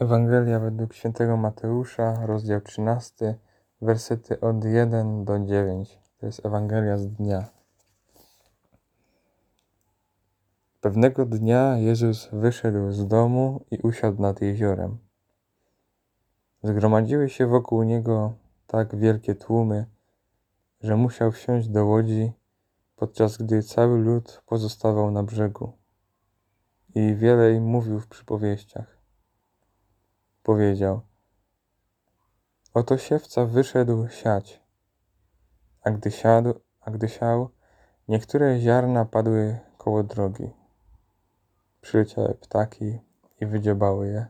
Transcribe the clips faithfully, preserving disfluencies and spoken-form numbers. Ewangelia według świętego Mateusza, rozdział trzynasty, wersety od pierwszego do dziewiątego. To jest Ewangelia z dnia. Pewnego dnia Jezus wyszedł z domu i usiadł nad jeziorem. Zgromadziły się wokół Niego tak wielkie tłumy, że musiał wsiąść do łodzi, podczas gdy cały lud pozostawał na brzegu. I wiele im mówił w przypowieściach. Powiedział: oto siewca wyszedł siać, a gdy siadł, a gdy siał, niektóre ziarna padły koło drogi. Przyleciały ptaki i wydziobały je.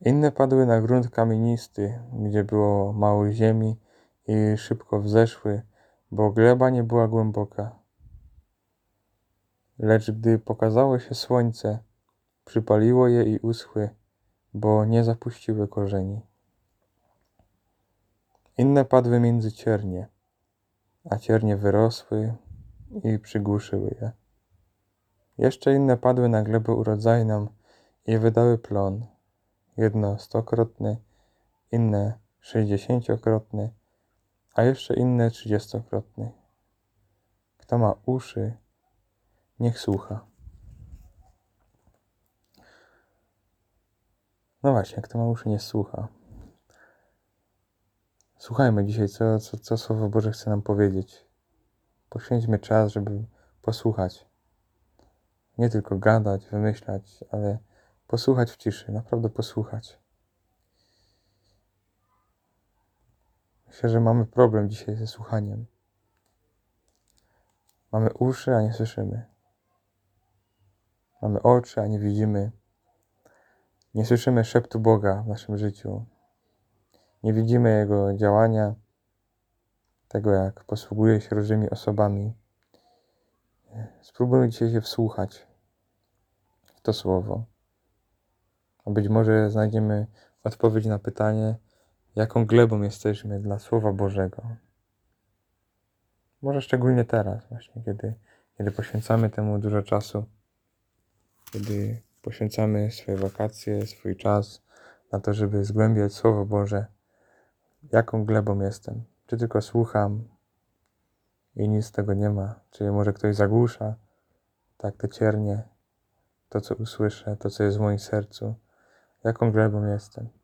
Inne padły na grunt kamienisty, gdzie było mało ziemi i szybko wzeszły, bo gleba nie była głęboka. Lecz gdy pokazało się słońce, przypaliło je i uschły, bo nie zapuściły korzeni. Inne padły między ciernie, a ciernie wyrosły i przygłuszyły je. Jeszcze inne padły na glebę urodzajną i wydały plon, jedno stokrotny, inne sześćdziesięciokrotny, a jeszcze inne trzydziestokrotny. Kto ma uszy, niech słucha. No właśnie, kto ma uszy, nie słucha. Słuchajmy dzisiaj, co, co, co Słowo Boże chce nam powiedzieć. Poświęćmy czas, żeby posłuchać. Nie tylko gadać, wymyślać, ale posłuchać w ciszy, naprawdę posłuchać. Myślę, że mamy problem dzisiaj ze słuchaniem. Mamy uszy, a nie słyszymy. Mamy oczy, a nie widzimy. Nie słyszymy szeptu Boga w naszym życiu. Nie widzimy Jego działania, tego jak posługuje się różnymi osobami. Spróbujmy dzisiaj się wsłuchać w to słowo. A być może znajdziemy odpowiedź na pytanie, jaką glebą jesteśmy dla Słowa Bożego. Może szczególnie teraz, właśnie kiedy, kiedy poświęcamy temu dużo czasu, kiedy poświęcamy swoje wakacje, swój czas na to, żeby zgłębiać Słowo Boże. Jaką glebą jestem? Czy tylko słucham i nic z tego nie ma? Czy może ktoś zagłusza tak te ciernie, to co usłyszę, to co jest w moim sercu? Jaką glebą jestem?